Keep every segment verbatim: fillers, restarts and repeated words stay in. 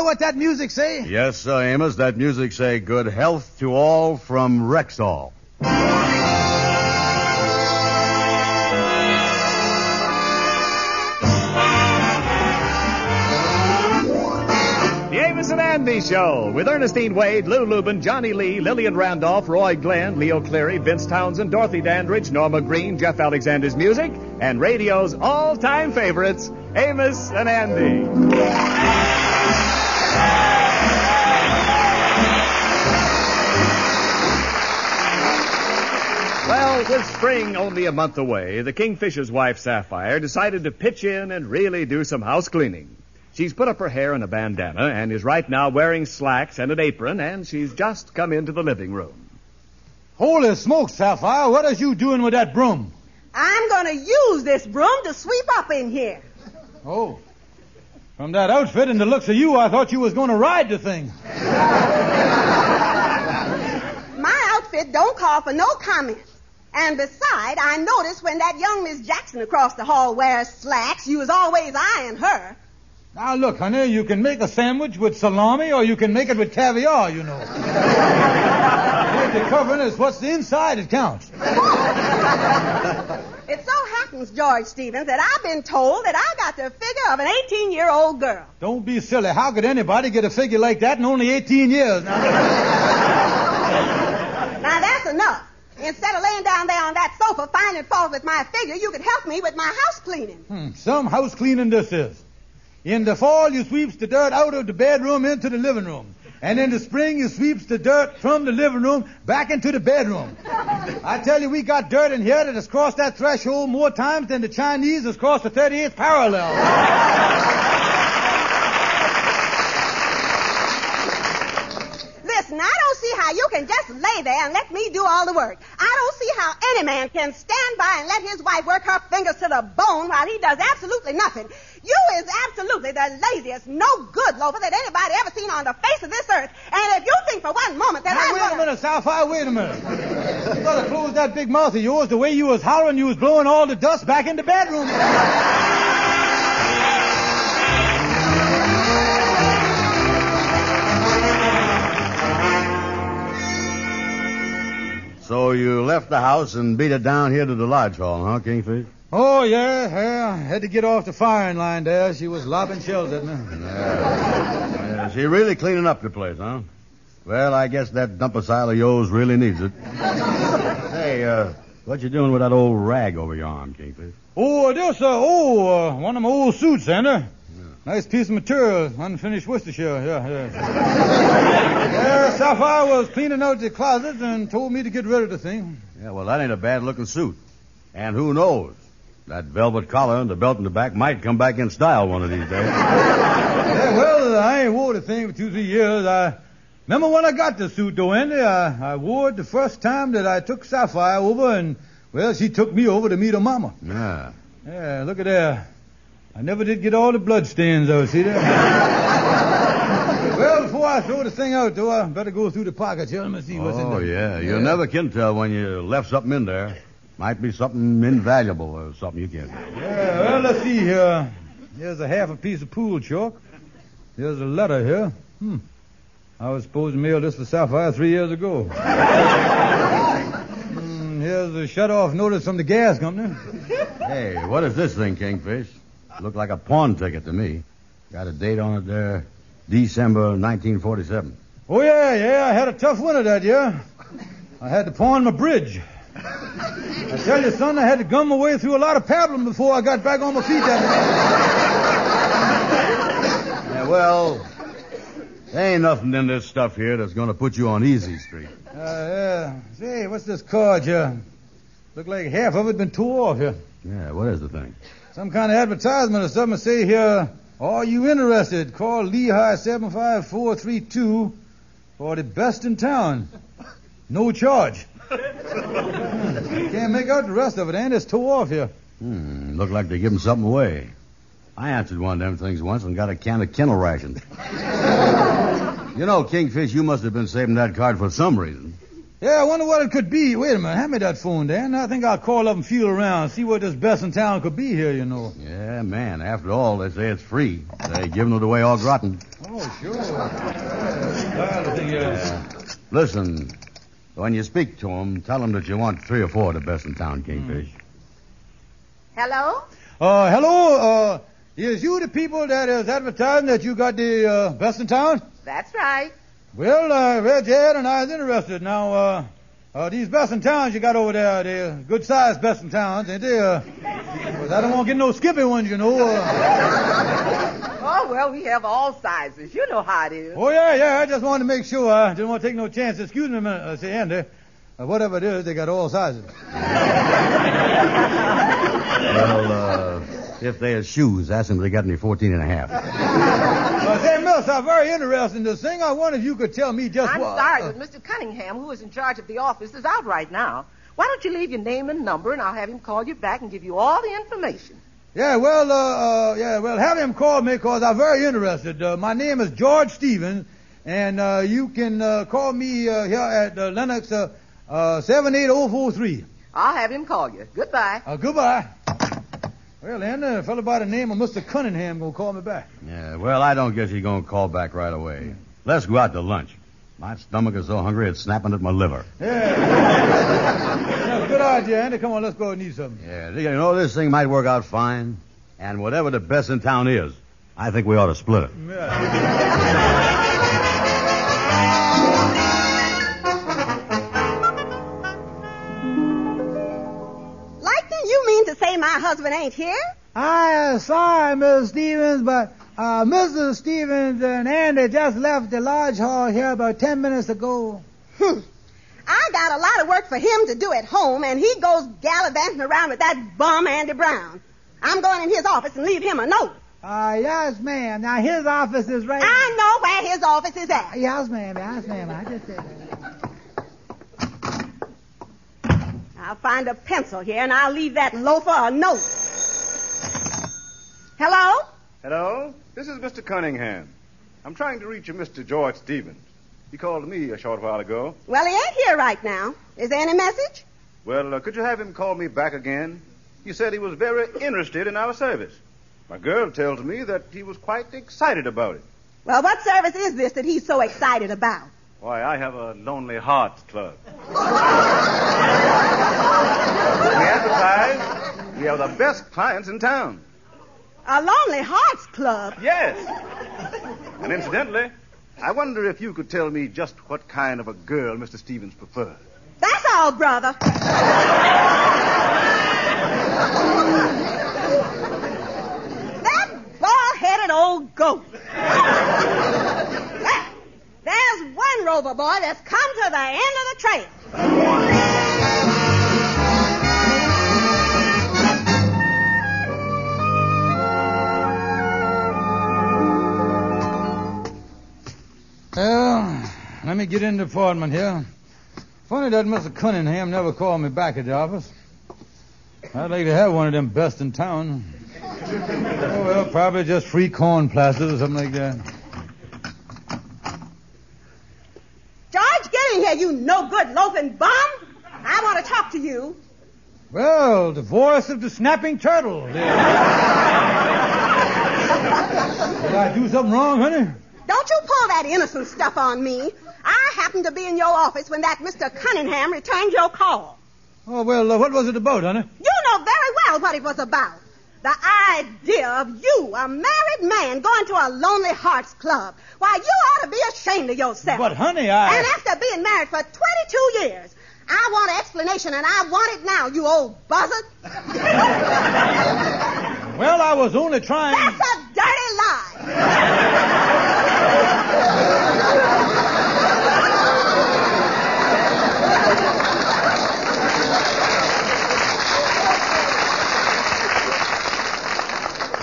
know what that music say? Yes, sir, Amos. That music say, good health to all from Rexall. Amos and Andy Show with Ernestine Wade, Lou Lubin, Johnny Lee, Lillian Randolph, Roy Glenn, Leo Cleary, Vince Townsend, Dorothy Dandridge, Norma Green, Jeff Alexander's music, and radio's all-time favorites, Amos and Andy. Well, with spring only a month away, the Kingfisher's wife, Sapphire, decided to pitch in and really do some house cleaning. She's put up her hair in a bandana and is right now wearing slacks and an apron, and she's just come into the living room. Holy smoke, Sapphire, what are you doing with that broom? I'm going to use this broom to sweep up in here. Oh. From that outfit and the looks of you, I thought you was going to ride the thing. My outfit don't call for no comments. And beside, I noticed when that young Miss Jackson across the hall wears slacks, you was always eyeing her. Now, look, honey, you can make a sandwich with salami or you can make it with caviar, you know. What the covering is, what's the inside, it counts. It so happens, George Stevens, that I've been told that I got the figure of an eighteen-year-old girl. Don't be silly. How could anybody get a figure like that in only eighteen years? Now, now that's enough. Instead of laying down there on that sofa finding fault with my figure, you could help me with my house cleaning. Hmm, some house cleaning this is. In the fall, you sweeps the dirt out of the bedroom into the living room. And in the spring, you sweeps the dirt from the living room back into the bedroom. I tell you, we got dirt in here that has crossed that threshold more times than the Chinese has crossed the thirty-eighth parallel. Listen, I don't see how you can just lay there and let me do all the work. I don't see how any man can stand by and let his wife work her fingers to the bone while he does absolutely nothing. You is absolutely the laziest, no-good loafer that anybody ever seen on the face of this earth. And if you think for one moment that now, I'm wait gonna... a minute, Sapphire, wait a minute. You gotta close that big mouth of yours. The way you was hollering, you was blowing all the dust back in the bedroom. So you left the house and beat it down here to the lodge hall, huh, Kingfish? Oh, yeah, yeah. I had to get off the firing line there. She was lobbing shells at me. Yeah. Yeah, she really cleaning up the place, huh? Well, I guess that dump asile of yours really needs it. Hey, uh, what you doing with that old rag over your arm, Kingfish? Oh, this, uh, oh, uh, one of my old suits, ain't it? Yeah. Nice piece of material, unfinished Worcestershire, yeah, yeah. Well, Sapphire was cleaning out the closet and told me to get rid of the thing. Yeah, well, that ain't a bad-looking suit. And who knows? That velvet collar and the belt in the back might come back in style one of these days. Yeah, well, I ain't wore the thing for two, three years. I remember when I got the suit, though, Andy. I, I wore it the first time that I took Sapphire over, and, well, she took me over to meet her mama. Yeah. Yeah, look at there. I never did get all the bloodstains, though, see there? Well, before I throw the thing out, though, I better go through the pockets here and see what's in there. Oh, yeah. You yeah. never can tell when you left something in there. Might be something invaluable or something you can't do. Yeah, well, let's see here. Here's a half a piece of pool chalk. Here's a letter here. Hmm. I was supposed to mail this for Sapphire three years ago. mm, here's a shut-off notice from the gas company. Hey, what is this thing, Kingfish? Looked like a pawn ticket to me. Got a date on it there, December nineteen forty-seven. Oh, yeah, yeah, I had a tough winter that year. I had to pawn my bridge. I tell you, son, I had to gum my way through a lot of pablum before I got back on my feet that night. Yeah, well, there ain't nothing in this stuff here that's going to put you on easy street. Uh, yeah. Say, what's this card here? Look like half of it been tore off here. Yeah, what is the thing? Some kind of advertisement or something. Say here, are you interested? Call Lehigh seven five four three two for the best in town. No charge. Can't make out the rest of it, Andy. It's tore off here. Hmm, look like they're giving something away. I answered one of them things once and got a can of kennel rations. You know, Kingfish, you must have been saving that card for some reason. Yeah, I wonder what it could be. Wait a minute. Hand me that phone, Dan. I think I'll call up and feel around, see what this best in town could be here, you know. Yeah, man. After all, they say it's free. They're giving it away all rotten. Oh, Oh, sure. Well, the thing is... Listen, when you speak to them, tell them that you want three or four of the best in town, Kingfish. Mm. Hello? Uh, hello, uh, is you the people that is advertising that you got the uh, best in town? That's right. Well, I uh, read your ad and I was interested. Now, uh, uh, these best in towns you got over there, they're good-sized best in towns, ain't they? Uh, I don't want to get no skippy ones, you know. Uh... Oh, well, we have all sizes. You know how it is. Oh, yeah, yeah, I just wanted to make sure. I didn't want to take no chances. Excuse me a minute, uh, say, Andy. Uh, whatever it is, they got all sizes. Well, uh, if they have shoes, ask them if they got any fourteen and a half. Well, say, miss, I'm very interested in this thing. I wonder if you could tell me just I'm what... I'm sorry, but uh, Mister Cunningham, who is in charge of the office, is out right now. Why don't you leave your name and number, and I'll have him call you back and give you all the information. Yeah, well, uh, uh yeah, well, have him call me, because I'm very interested. Uh, my name is George Stevens, and uh, you can uh, call me uh, here at uh, Lennox uh, uh, seven eight zero four three. I'll have him call you. Goodbye. Uh, goodbye. Well, then, a fellow by the name of Mister Cunningham gonna call me back. Yeah, well, I don't guess he's gonna call back right away. Yeah. Let's go out to lunch. My stomach is so hungry it's snapping at my liver. Yeah. Yeah, good idea, Andy. Come on, let's go and eat something. Yeah, you know, this thing might work out fine. And whatever the best in town is, I think we ought to split it. Yeah. My husband ain't here? I am uh, sorry, Miss Stevens, but uh, Missus Stevens and Andy just left the lodge hall here about ten minutes ago. Hmm. I got a lot of work for him to do at home, and he goes gallivanting around with that bum Andy Brown. I'm going in his office and leave him a note. Uh, yes, ma'am. Now, his office is right... I know where his office is at. Uh, yes, ma'am. Yes, ma'am. I just said that. I'll find a pencil here, and I'll leave that loafer a note. Hello? Hello? This is Mister Cunningham. I'm trying to reach a Mister George Stevens. He called me a short while ago. Well, he ain't here right now. Is there any message? Well, uh, could you have him call me back again? He said he was very interested in our service. My girl tells me that he was quite excited about it. Well, what service is this that he's so excited about? Why, I have a Lonely Hearts Club. We advertise. We have the best clients in town. A Lonely Hearts Club? Yes. And incidentally, I wonder if you could tell me just what kind of a girl Mister Stevens prefers. That's all, brother. That bald-headed old goat. There's one rover boy that's come to the end of the trail. Well, let me get in the apartment here. Funny that Mister Cunningham never called me back at the office. I'd like to have one of them best in town. Oh, well, probably just free corn plasters or something like that. Here, you no-good loafing bum. I want to talk to you. Well, the voice of the snapping turtle. Did I do something wrong, honey? Don't you pull that innocent stuff on me. I happened to be in your office when that Mister Cunningham returned your call. Oh, well, uh, what was it about, honey? You know very well what it was about. The idea of you, a married man, going to a Lonely Hearts Club. Why, you ought to be ashamed of yourself. But, honey, I... And after being married for twenty-two years, I want an explanation, and I want it now, you old buzzard. Well, I was only trying... That's a dirty lie.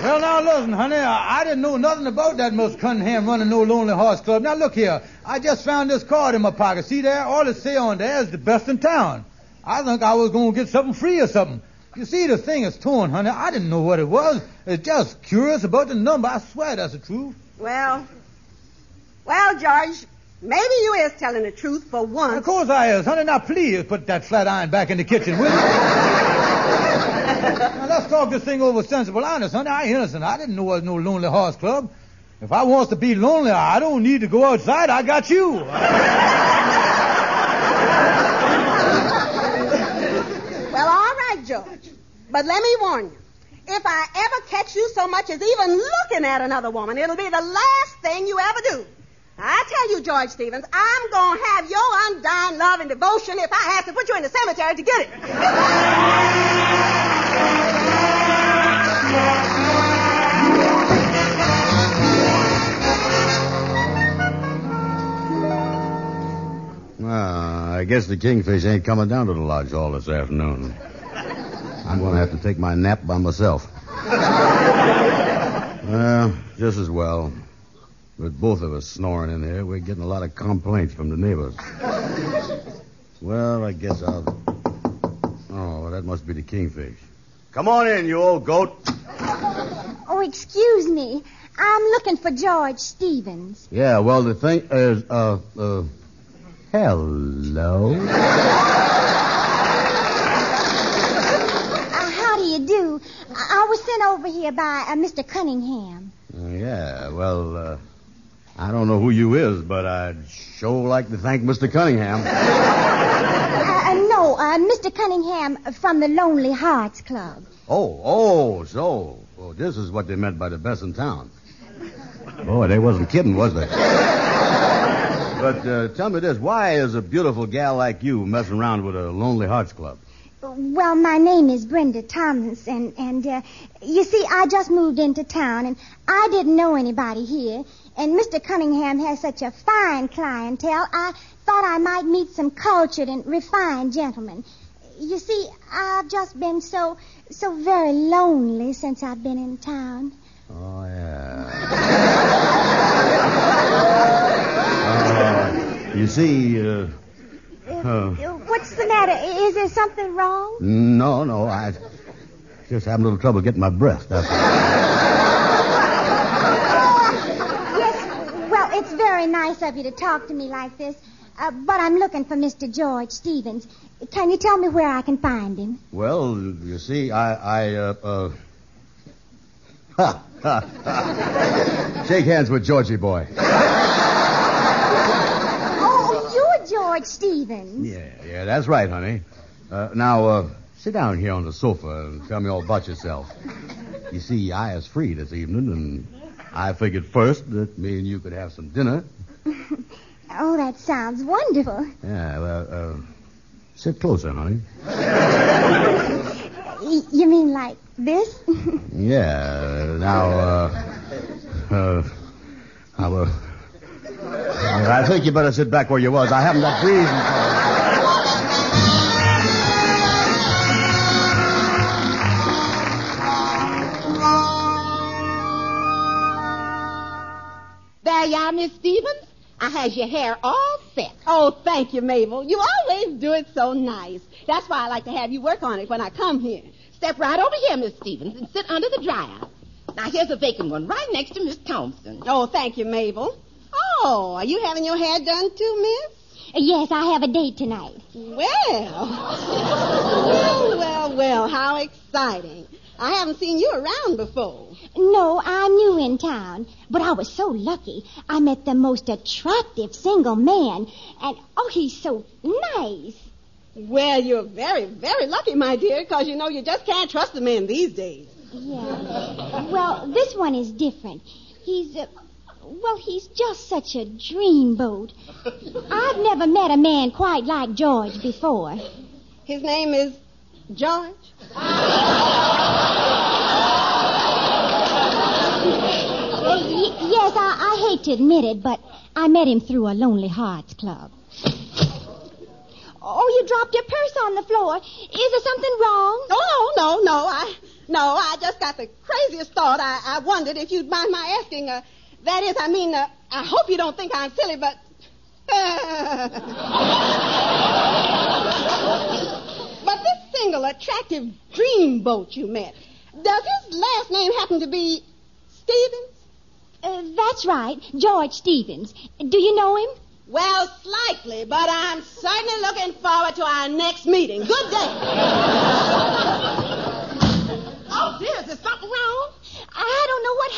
Well, now, listen, honey, I, I didn't know nothing about that Miss Cunningham running no Lonely Hearts Club. Now, look here. I just found this card in my pocket. See there? All it say on there is the best in town. I think I was going to get something free or something. You see, the thing is torn, honey. I didn't know what it was. It's just curious about the number. I swear that's the truth. Well, well, George, maybe you is telling the truth for once. Of course I is, honey. Now, please put that flat iron back in the kitchen, will you? Now, let's talk this thing over sensible. Honest, honey, I ain't innocent. I didn't know there was no Lonely Hearts Club. If I wants to be lonely, I don't need to go outside. I got you. Well, all right, George. But let me warn you. If I ever catch you so much as even looking at another woman, it'll be the last thing you ever do. I tell you, George Stevens, I'm going to have your undying love and devotion if I have to put you in the cemetery to get it. Well, I guess the Kingfish ain't coming down to the lodge hall this afternoon. I'm going to have to take my nap by myself. Well, just as well. With both of us snoring in here, we're getting a lot of complaints from the neighbors. Well, I guess I'll... Oh, that must be the Kingfish. Come on in, you old goat. Oh, excuse me. I'm looking for George Stevens. Yeah, well, the thing is, uh, uh... hello? Uh, how do you do? I, I was sent over here by uh, Mister Cunningham. Uh, yeah, well, uh... I don't know who you is, but I'd sure like to thank Mister Cunningham. Uh, uh, no, uh, Mister Cunningham from the Lonely Hearts Club. Oh, oh, so. Well, this is what they meant by the best in town. Boy, they wasn't kidding, was they? But uh, tell me this, why is a beautiful gal like you messing around with a Lonely Hearts Club? Well, my name is Brenda Thomas, and, and uh, you see, I just moved into town, and I didn't know anybody here. And Mister Cunningham has such a fine clientele, I thought I might meet some cultured and refined gentlemen. You see, I've just been so, so very lonely since I've been in town. Oh, yeah. uh, you see, uh... Uh, what's the matter? Is there something wrong? No, no. I just have a little trouble getting my breath. That's... Uh, yes, well, it's very nice of you to talk to me like this, uh, but I'm looking for Mister George Stevens. Can you tell me where I can find him? Well, you see, I... I uh, uh... Ha, ha, ha. Shake hands with Georgie boy. George Stevens. Yeah, yeah, that's right, honey. Uh, now, uh, sit down here on the sofa and tell me all about yourself. You see, I is free this evening, and I figured first that me and you could have some dinner. Oh, that sounds wonderful. Yeah, well, uh, sit closer, honey. You mean like this? Yeah, now, uh, uh, I will... I think you better sit back where you was. I haven't got breathing time. There you are, Miss Stevens. I has your hair all set. Oh, thank you, Mabel. You always do it so nice. That's why I like to have you work on it when I come here. Step right over here, Miss Stevens, and sit under the dryer. Now, here's a vacant one right next to Miss Thompson. Oh, thank you, Mabel. Oh, are you having your hair done too, miss? Yes, I have a date tonight. Well. well, well, well, how exciting. I haven't seen you around before. No, I'm new in town, but I was so lucky. I met the most attractive single man, and, oh, he's so nice. Well, you're very, very lucky, my dear, because, you know, you just can't trust a man these days. Yeah. Well, this one is different. He's... Uh, Well, he's just such a dreamboat. I've never met a man quite like George before. His name is George? Yes, I, I hate to admit it, but I met him through a Lonely Hearts Club. Oh, you dropped your purse on the floor. Is there something wrong? Oh, no, no, no. I, no, I just got the craziest thought. I, I wondered if you'd mind my asking... Uh, That is, I mean, uh, I hope you don't think I'm silly, but... but this single, attractive dreamboat you met, does his last name happen to be Stevens? Uh, that's right, George Stevens. Do you know him? Well, slightly, but I'm certainly looking forward to our next meeting. Good day. Oh, dear, is there something wrong? I don't know what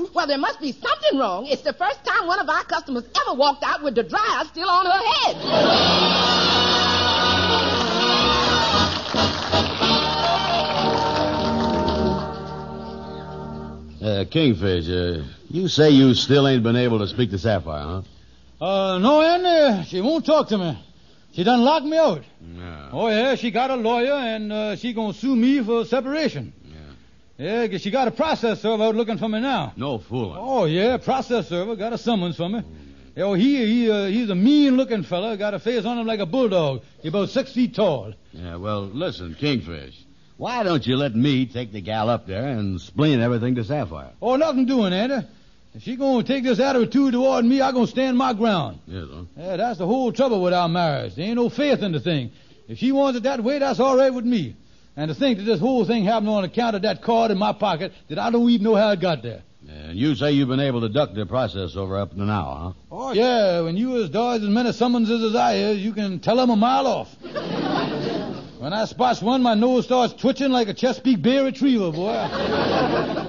sudden? Well, there must be something wrong. It's the first time one of our customers ever walked out with the dryer still on her head. Uh, Kingfish, uh, you say you still ain't been able to speak to Sapphire, huh? Uh, no, Andy. She won't talk to me. She done locked me out. No. Oh, yeah, she got a lawyer, and uh, she gonna sue me for separation. Yeah, yeah, she got a process server out looking for me now. No fooling. Oh, yeah, process server got a summons for me. Mm. Oh, he, he uh, he's a mean-looking fella, got a face on him like a bulldog. He's about six feet tall. Yeah, well, listen, Kingfish, why don't you let me take the gal up there and explain everything to Sapphire? Oh, nothing doing, Andy. If she gonna take this attitude toward me, I gonna stand my ground. Yes, huh? Yeah, that's the whole trouble with our marriage. There ain't no faith in the thing. If she wants it that way, that's all right with me. And to think that this whole thing happened on account of that card in my pocket that I don't even know how it got there. And you say you've been able to duck the process over up to now, huh? Oh, yeah. When you as dodge as many summonses as I is, you can tell them a mile off. When I spots one, my nose starts twitching like a Chesapeake Bay retriever, boy.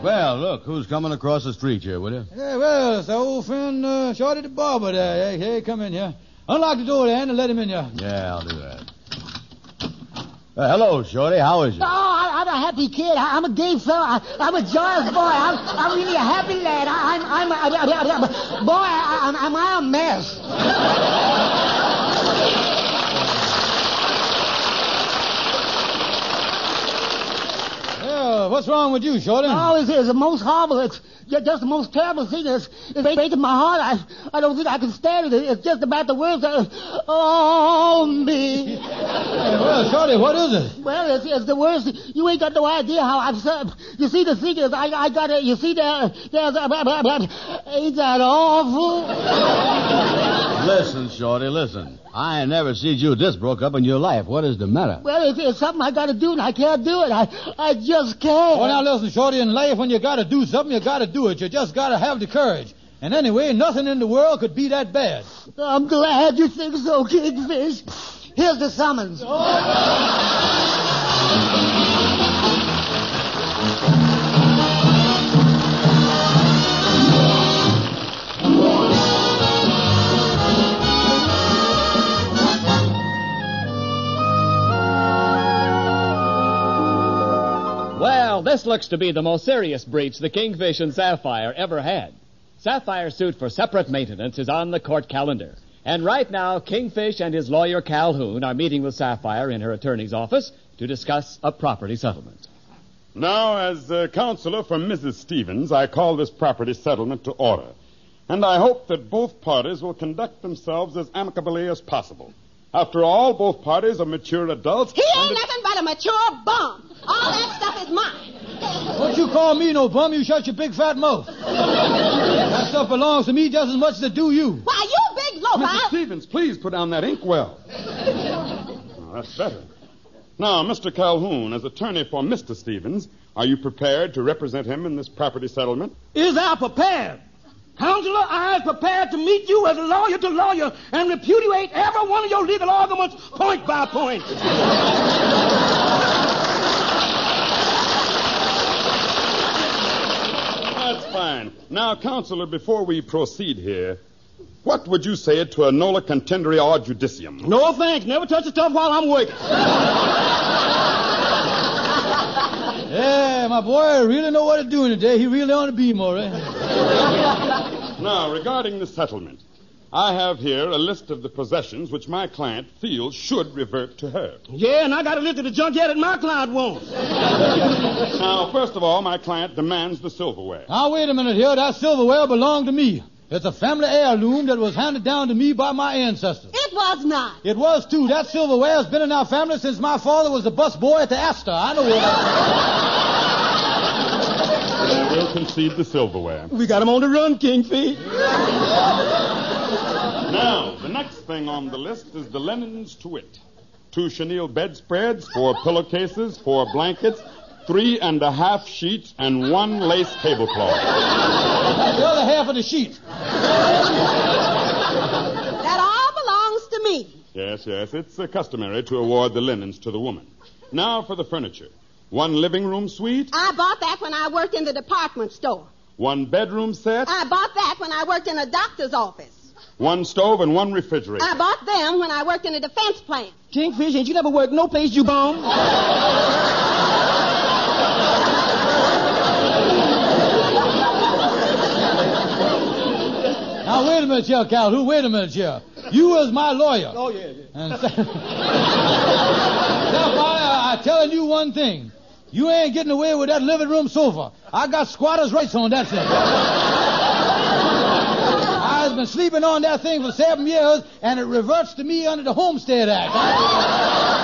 Well, look, who's coming across the street here, will you? Yeah, well, it's our old friend uh, Shorty the barber there. Hey, hey, come in here. Unlock the door there, and let him in here. Yeah, I'll do that. Uh, hello, Shorty. How is you? Oh, I, I'm a happy kid. I, I'm a gay fella. I, I'm a joyous boy. I'm, I'm really a happy lad. I, I'm, I'm, a, I'm, a, I'm, a, boy, I, I'm, am I a mess? Uh, what's wrong with you, Shorty? Oh, it's, it's the most horrible. It's just, just the most terrible thing. It's, it's breaking my heart. I, I don't think I can stand it. It's just about the words that... Oh, me. Hey, well, Shorty, what is it? Well, it's, it's the worst. You ain't got no idea how I'm... You see, the thing is, I, I got a... You see, there, there's a... Blah, blah, blah. Ain't that awful? Listen, Shorty, listen. I ain't never seen you this broke up in your life. What is the matter? Well, it's, it's something I got to do, and I can't do it. I, I just can't. Well, now, listen, Shorty, in life, when you got to do something, you got to do it. You just got to have the courage. And anyway, nothing in the world could be that bad. I'm glad you think so, Kingfish. Here's the summons. Oh. Well, this looks to be the most serious breach the Kingfish and Sapphire ever had. Sapphire's suit for separate maintenance is on the court calendar. And right now, Kingfish and his lawyer Calhoun are meeting with Sapphire in her attorney's office to discuss a property settlement. Now, as uh, counselor for Missus Stevens, I call this property settlement to order. And I hope that both parties will conduct themselves as amicably as possible. After all, both parties are mature adults. He ain't nothing but a mature bum. All that stuff is mine. Don't you call me no bum. You shut your big fat mouth. That stuff belongs to me just as much as it do you. Why, you big loaf. Missus Stevens, please put down that inkwell. Oh, that's better. Now, Mister Calhoun, as attorney for Mister Stevens, are you prepared to represent him in this property settlement? Is I prepared? Counselor, I am prepared to meet you as lawyer to lawyer and repudiate every one of your legal arguments point by point. That's fine. Now, Counselor, before we proceed here, what would you say to a nolla contendere or judicium? No, thanks. Never touch the stuff while I'm working. Yeah, my boy really know what he's doing today. He really on the beam, all right. Now, regarding the settlement, I have here a list of the possessions which my client feels should revert to her. Yeah, and I got a list of the junk here that my client wants. Now, first of all, my client demands the silverware. Now, wait a minute here. That silverware belonged to me. It's a family heirloom that was handed down to me by my ancestors. It was not. It was, too. That silverware has been in our family since my father was the busboy at the Astor. I know it. We'll concede the silverware. We got him on the run, Kingfish. Now, the next thing on the list is the linens to wit. Two chenille bedspreads, four pillowcases, four blankets, three and a half sheets, and one lace tablecloth. The other half of the sheet. That all belongs to me. Yes, yes. It's uh, customary to award the linens to the woman. Now for the furniture. One living room suite. I bought that when I worked in the department store. One bedroom set? I bought that when I worked in a doctor's office. One stove and one refrigerator? I bought them when I worked in a defense plant. Kingfish, ain't you never worked no place you bomb? Now, wait a minute here, Calhoun. Wait a minute here. You was my lawyer. Oh, yeah, yeah. And Sapphire, I'm telling you one thing. You ain't getting away with that living room sofa. I got squatter's rights on that thing. I've been sleeping on that thing for seven years, and it reverts to me under the Homestead Act.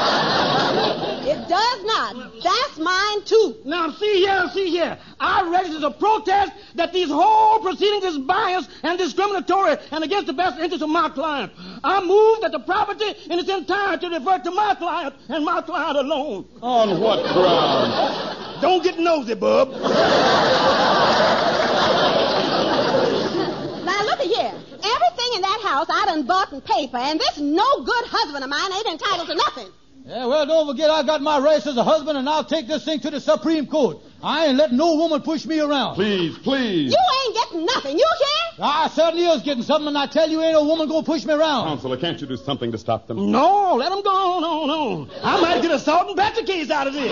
It does not. That's mine, too. Now, see here, see here. I registered a protest that these whole proceedings is biased and discriminatory and against the best interest of my client. I move that the property in its entirety revert to my client and my client alone. On what ground? Don't get nosy, bub. Now, look at here. Everything in that house I done bought and paid for, and this no-good husband of mine ain't entitled to nothing. Yeah, well, don't forget I got my rights as a husband, and I'll take this thing to the Supreme Court. I ain't letting no woman push me around. Please, please. You ain't getting nothing. You hear? I certainly is getting something, and I tell you, ain't no woman gonna push me around. Counselor, can't you do something to stop them? No, let them go on, on, on. I might get a salt and pepper case out of this.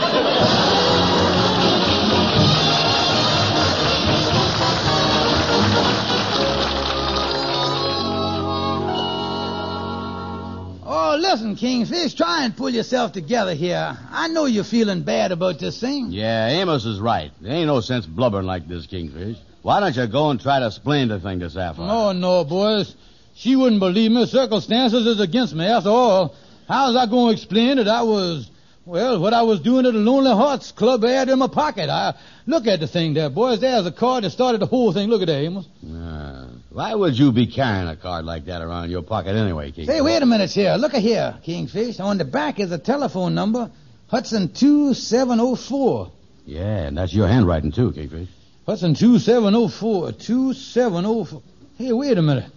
Oh, listen, Kingfish, try and pull yourself together here. I know you're feeling bad about this thing. Yeah, Amos is right. There ain't no sense blubbering like this, Kingfish. Why don't you go and try to explain the thing to Sapphire? Oh, no, boys. She wouldn't believe me. Circumstances is against me. After all, how's I going to explain that I was, well, what I was doing at the Lonely Hearts Club, I had in my pocket. I Look at the thing there, boys. There's a card that started the whole thing. Look at that, Amos. Uh. Why would you be carrying a card like that around your pocket anyway, Kingfish? Say, wait a minute here. Look here, Kingfish. On the back is a telephone number, Hudson two seven oh four. Yeah, and that's your handwriting, too, Kingfish. Hudson two seven oh four, two seven oh four. Hey, wait a minute.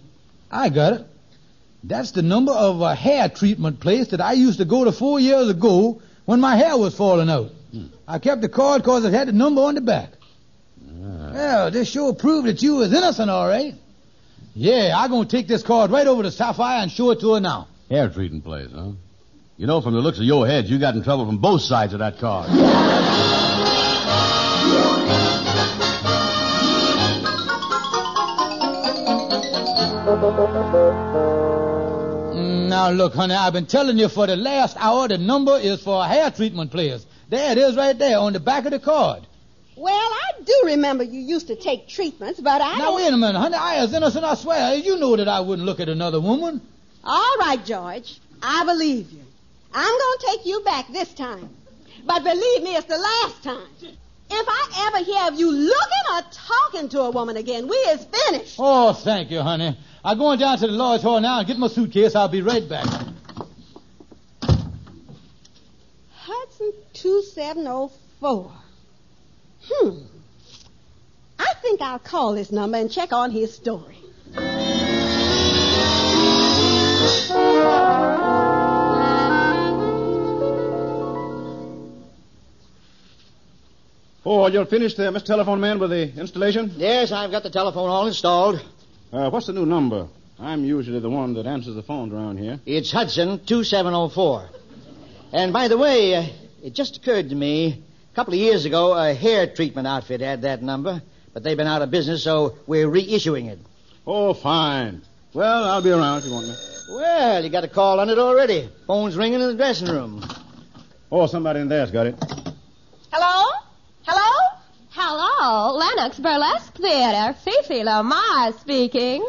I got it. That's the number of a hair treatment place that I used to go to four years ago when my hair was falling out. Hmm. I kept the card because it had the number on the back. Ah. Well, this sure proved that you was innocent, all right. Yeah, I'm going to take this card right over to Sapphire and show it to her now. Hair treating place, huh? You know, from the looks of your head, you got in trouble from both sides of that card. Now, look, honey, I've been telling you for the last hour the number is for a hair treatment place. There it is right there on the back of the card. Well, I do remember you used to take treatments, but I... Now, wait a minute, honey. I was innocent, I swear. You know that I wouldn't look at another woman. All right, George. I believe you. I'm going to take you back this time. But believe me, it's the last time. If I ever hear of you looking or talking to a woman again, we is finished. Oh, thank you, honey. I'm going down to the Lord's Hall now and get my suitcase. I'll be right back. Hudson two seven oh four. Hmm. I think I'll call this number and check on his story. Oh, you're finished there, Mister Telephone Man, with the installation? Yes, I've got the telephone all installed. Uh, what's the new number? I'm usually the one that answers the phones around here. It's Hudson two seven oh four. And by the way, uh, it just occurred to me... A couple of years ago, a hair treatment outfit had that number, but they've been out of business, so we're reissuing it. Oh, fine. Well, I'll be around if you want me. Well, you got a call on it already. Phone's ringing in the dressing room. Oh, somebody in there's got it. Hello? Hello? Hello, Lennox Burlesque Theater. Fifi Lamar speaking.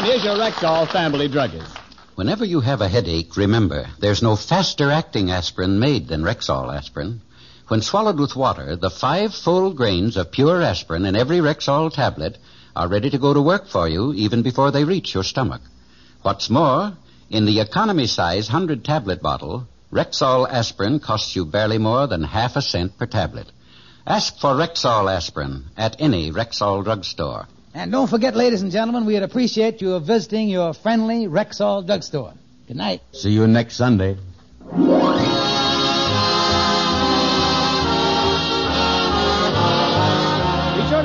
Here's your Rexall family druggist. Whenever you have a headache, remember, there's no faster-acting aspirin made than Rexall aspirin. When swallowed with water, the five full grains of pure aspirin in every Rexall tablet are ready to go to work for you even before they reach your stomach. What's more, in the economy-size one hundred tablet bottle, Rexall aspirin costs you barely more than half a cent per tablet. Ask for Rexall aspirin at any Rexall drugstore. And don't forget, ladies and gentlemen, we'd appreciate your visiting your friendly Rexall drugstore. Good night. See you next Sunday.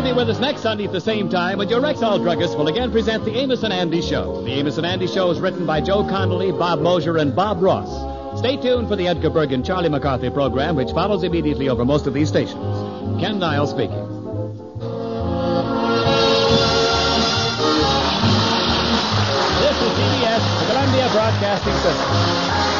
Be with us next Sunday at the same time when your Rexall druggist will again present the Amos and Andy Show. The Amos and Andy Show is written by Joe Connolly, Bob Mosier, and Bob Ross. Stay tuned for the Edgar Berg and Charlie McCarthy program, which follows immediately over most of these stations. Ken Niles speaking. This is C B S, the Columbia Broadcasting System.